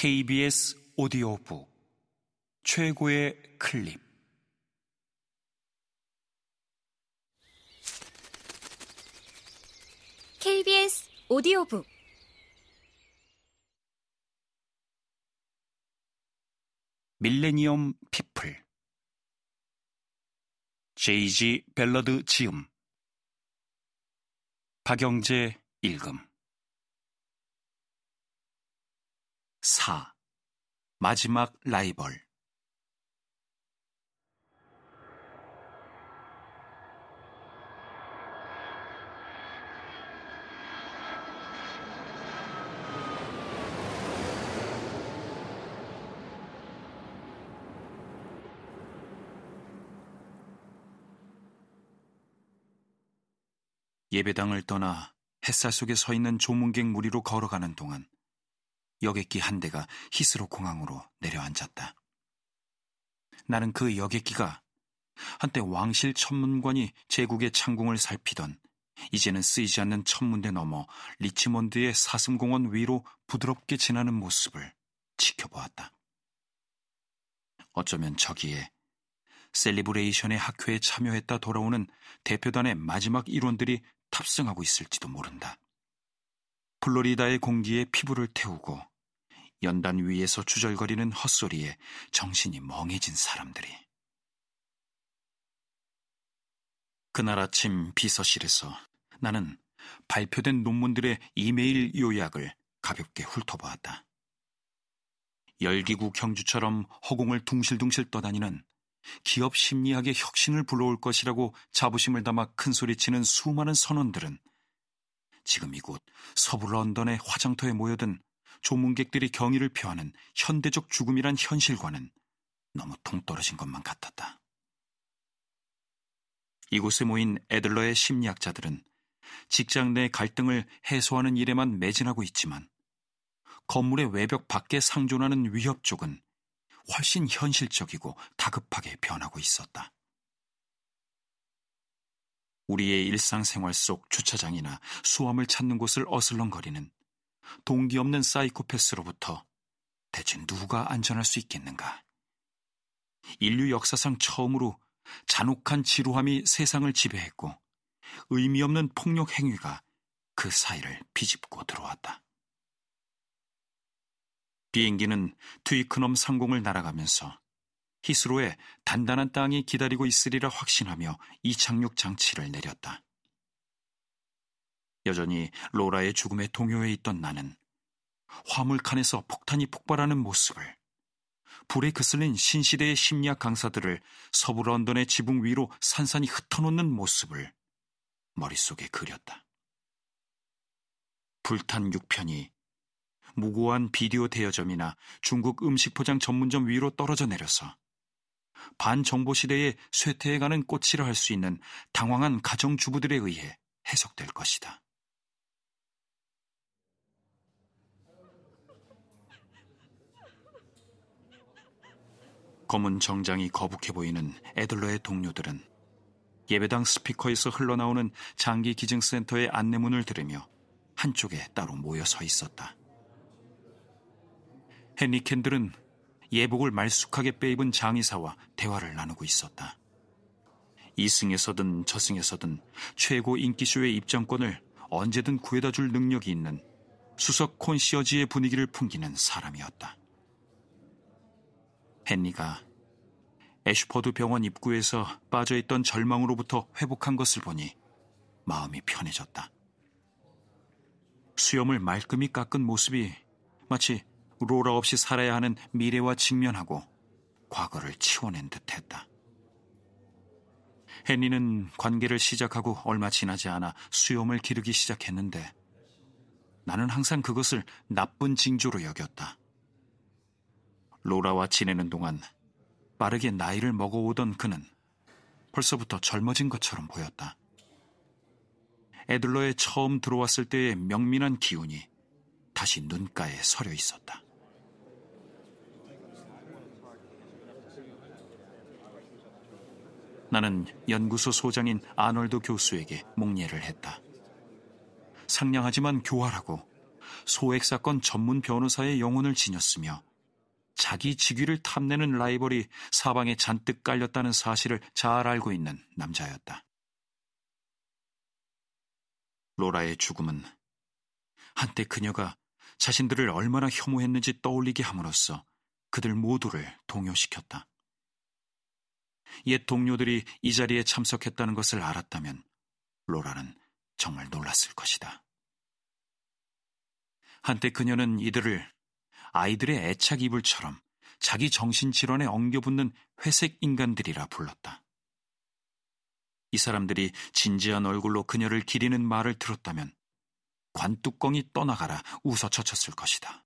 KBS 오디오북 최고의 클립. KBS 오디오북 밀레니엄 피플. 제이지 벨러드 지음, 박영재 읽음. 4. 마지막 라이벌. 예배당을 떠나 햇살 속에 서 있는 조문객 무리로 걸어가는 동안 여객기 한 대가 히스로 공항으로 내려앉았다. 나는 그 여객기가 한때 왕실 천문관이 제국의 창궁을 살피던 이제는 쓰이지 않는 천문대 넘어 리치몬드의 사슴공원 위로 부드럽게 지나는 모습을 지켜보았다. 어쩌면 저기에 셀리브레이션의 학회에 참여했다 돌아오는 대표단의 마지막 일원들이 탑승하고 있을지도 모른다. 플로리다의 공기에 피부를 태우고 연단 위에서 주절거리는 헛소리에 정신이 멍해진 사람들이. 그날 아침 비서실에서 나는 발표된 논문들의 이메일 요약을 가볍게 훑어보았다. 열기구 경주처럼 허공을 둥실둥실 떠다니는, 기업 심리학의 혁신을 불러올 것이라고 자부심을 담아 큰소리치는 수많은 선원들은 지금 이곳 서부 런던의 화장터에 모여든 조문객들이 경의를 표하는 현대적 죽음이란 현실과는 너무 동떨어진 것만 같았다. 이곳에 모인 애들러의 심리학자들은 직장 내 갈등을 해소하는 일에만 매진하고 있지만 건물의 외벽 밖에 상존하는 위협 쪽은 훨씬 현실적이고 다급하게 변하고 있었다. 우리의 일상생활 속 주차장이나 수화물 찾는 곳을 어슬렁거리는 동기 없는 사이코패스로부터 대체 누가 안전할 수 있겠는가? 인류 역사상 처음으로 잔혹한 지루함이 세상을 지배했고 의미 없는 폭력 행위가 그 사이를 비집고 들어왔다. 비행기는 트위크놈 상공을 날아가면서 히스로의 단단한 땅이 기다리고 있으리라 확신하며 이착륙 장치를 내렸다. 여전히 로라의 죽음에 동요해 있던 나는 화물칸에서 폭탄이 폭발하는 모습을, 불에 그슬린 신시대의 심리학 강사들을 서부 런던의 지붕 위로 산산이 흩어놓는 모습을 머릿속에 그렸다. 불탄 6편이 무고한 비디오 대여점이나 중국 음식 포장 전문점 위로 떨어져 내려서 반정보시대에 쇠퇴해가는 꽃이라 할 수 있는 당황한 가정주부들에 의해 해석될 것이다. 검은 정장이 거북해 보이는 애들러의 동료들은 예배당 스피커에서 흘러나오는 장기 기증센터의 안내문을 들으며 한쪽에 따로 모여 서 있었다. 헨리 캔들은 예복을 말쑥하게 빼입은 장의사와 대화를 나누고 있었다. 이승에서든 저승에서든 최고 인기쇼의 입장권을 언제든 구해다 줄 능력이 있는 수석 콘시어지의 분위기를 풍기는 사람이었다. 헨리가 애슈포드 병원 입구에서 빠져있던 절망으로부터 회복한 것을 보니 마음이 편해졌다. 수염을 말끔히 깎은 모습이 마치 로라 없이 살아야 하는 미래와 직면하고 과거를 치워낸 듯했다. 헨리는 관계를 시작하고 얼마 지나지 않아 수염을 기르기 시작했는데 나는 항상 그것을 나쁜 징조로 여겼다. 로라와 지내는 동안 빠르게 나이를 먹어오던 그는 벌써부터 젊어진 것처럼 보였다. 애들러에 처음 들어왔을 때의 명민한 기운이 다시 눈가에 서려 있었다. 나는 연구소 소장인 아놀드 교수에게 목례를 했다. 상냥하지만 교활하고 소액사건 전문 변호사의 영혼을 지녔으며 자기 직위를 탐내는 라이벌이 사방에 잔뜩 깔렸다는 사실을 잘 알고 있는 남자였다. 로라의 죽음은 한때 그녀가 자신들을 얼마나 혐오했는지 떠올리게 함으로써 그들 모두를 동요시켰다. 옛 동료들이 이 자리에 참석했다는 것을 알았다면 로라는 정말 놀랐을 것이다. 한때 그녀는 이들을 아이들의 애착 이불처럼 자기 정신질환에 엉겨붙는 회색 인간들이라 불렀다. 이 사람들이 진지한 얼굴로 그녀를 기리는 말을 들었다면 관뚜껑이 떠나가라 웃어젖혔을 것이다.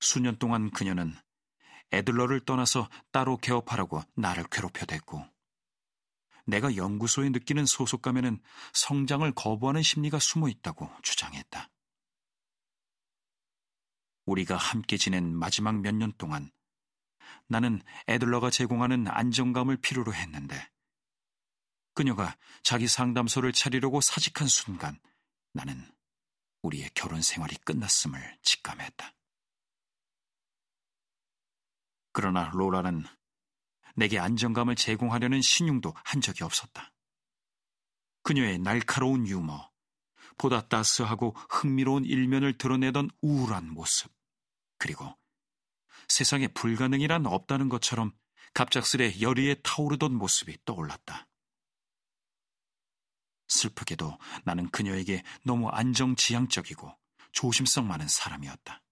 수년 동안 그녀는 애들러를 떠나서 따로 개업하라고 나를 괴롭혀댔고 내가 연구소에 느끼는 소속감에는 성장을 거부하는 심리가 숨어있다고 주장했다. 우리가 함께 지낸 마지막 몇 년 동안 나는 애들러가 제공하는 안정감을 필요로 했는데 그녀가 자기 상담소를 차리려고 사직한 순간 나는 우리의 결혼 생활이 끝났음을 직감했다. 그러나 로라는 내게 안정감을 제공하려는 신용도 한 적이 없었다. 그녀의 날카로운 유머, 보다 따스하고 흥미로운 일면을 드러내던 우울한 모습, 그리고 세상에 불가능이란 없다는 것처럼 갑작스레 열의에 타오르던 모습이 떠올랐다. 슬프게도 나는 그녀에게 너무 안정지향적이고 조심성 많은 사람이었다.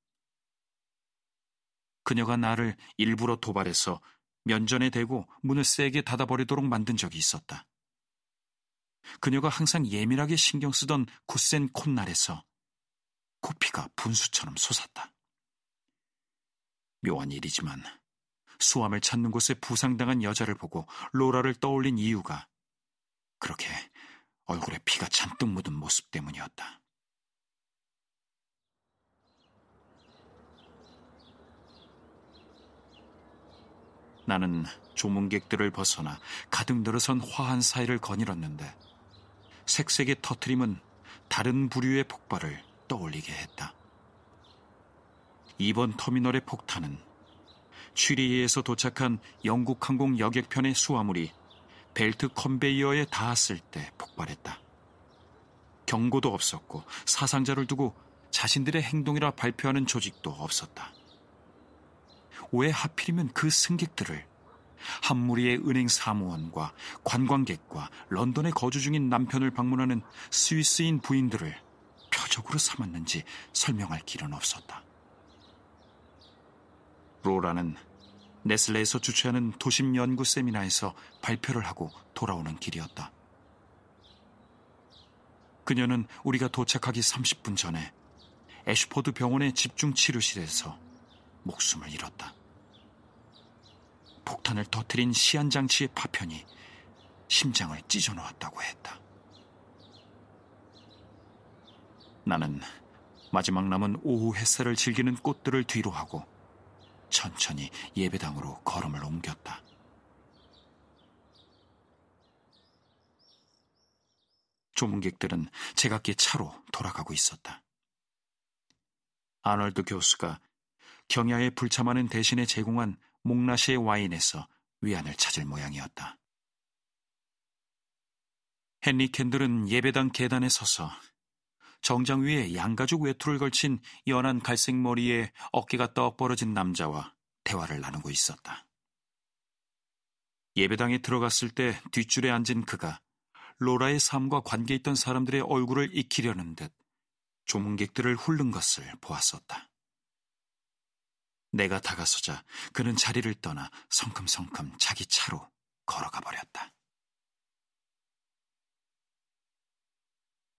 그녀가 나를 일부러 도발해서 면전에 대고 문을 세게 닫아버리도록 만든 적이 있었다. 그녀가 항상 예민하게 신경 쓰던 굳센 콧날에서 코피가 분수처럼 솟았다. 묘한 일이지만 수암을 찾는 곳에 부상당한 여자를 보고 로라를 떠올린 이유가 그렇게 얼굴에 피가 잔뜩 묻은 모습 때문이었다. 나는 조문객들을 벗어나 가득 늘어선 화한 사이를 거닐었는데 색색의 터트림은 다른 부류의 폭발을 떠올리게 했다. 이번 터미널의 폭탄은 취리히에서 도착한 영국 항공 여객편의 수화물이 벨트 컨베이어에 닿았을 때 폭발했다. 경고도 없었고 사상자를 두고 자신들의 행동이라 발표하는 조직도 없었다. 왜 하필이면 그 승객들을 한 무리의 은행 사무원과 관광객과 런던에 거주 중인 남편을 방문하는 스위스인 부인들을 표적으로 삼았는지 설명할 길은 없었다. 로라는 네슬레에서 주최하는 도심 연구 세미나에서 발표를 하고 돌아오는 길이었다. 그녀는 우리가 도착하기 30분 전에 애슈포드 병원의 집중치료실에서 목숨을 잃었다. 폭탄을 터뜨린 시한장치의 파편이 심장을 찢어놓았다고 했다. 나는 마지막 남은 오후 햇살을 즐기는 꽃들을 뒤로 하고 천천히 예배당으로 걸음을 옮겼다. 조문객들은 제각기 차로 돌아가고 있었다. 아놀드 교수가 경야에 불참하는 대신에 제공한 목라시의 와인에서 위안을 찾을 모양이었다. 헨리 캔들은 예배당 계단에 서서 정장 위에 양가죽 외투를 걸친 연한 갈색 머리에 어깨가 떡 벌어진 남자와 대화를 나누고 있었다. 예배당에 들어갔을 때 뒷줄에 앉은 그가 로라의 삶과 관계있던 사람들의 얼굴을 익히려는 듯 조문객들을 훑는 것을 보았었다. 내가 다가서자 그는 자리를 떠나 성큼성큼 자기 차로 걸어가 버렸다.